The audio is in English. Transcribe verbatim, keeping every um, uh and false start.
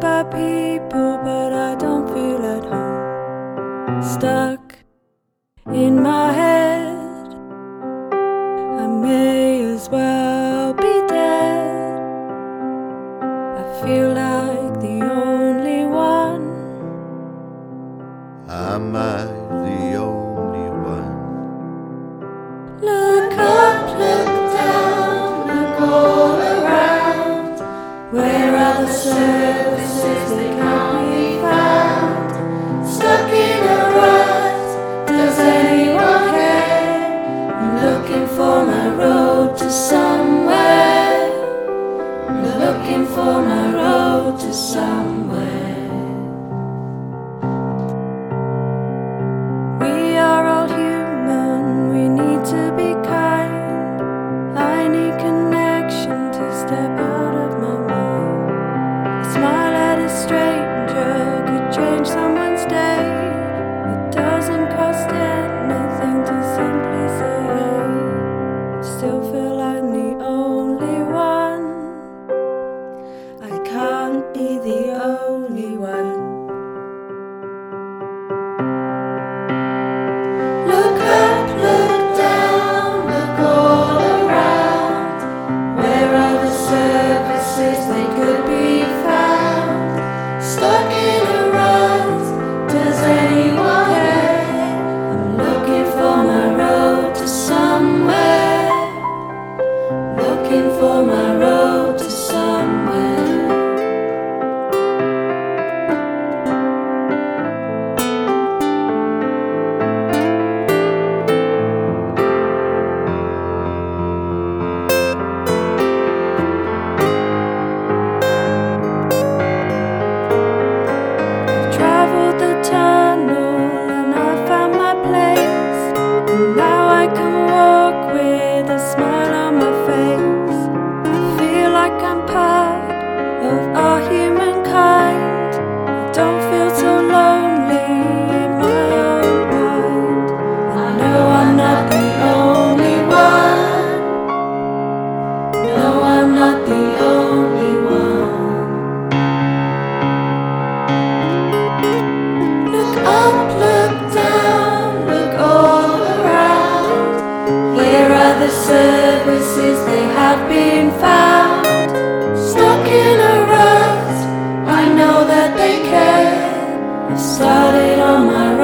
surrounded by people, but I don't feel at home. Stuck in my head, I may as well be dead. I feel like the only one. Am I the only one? Look up, look down, look all around. Where are the services that can't be found? Stuck in a rut, does anyone care? I'm looking for my road to somewhere. I'm looking for my road to somewhere. Started on my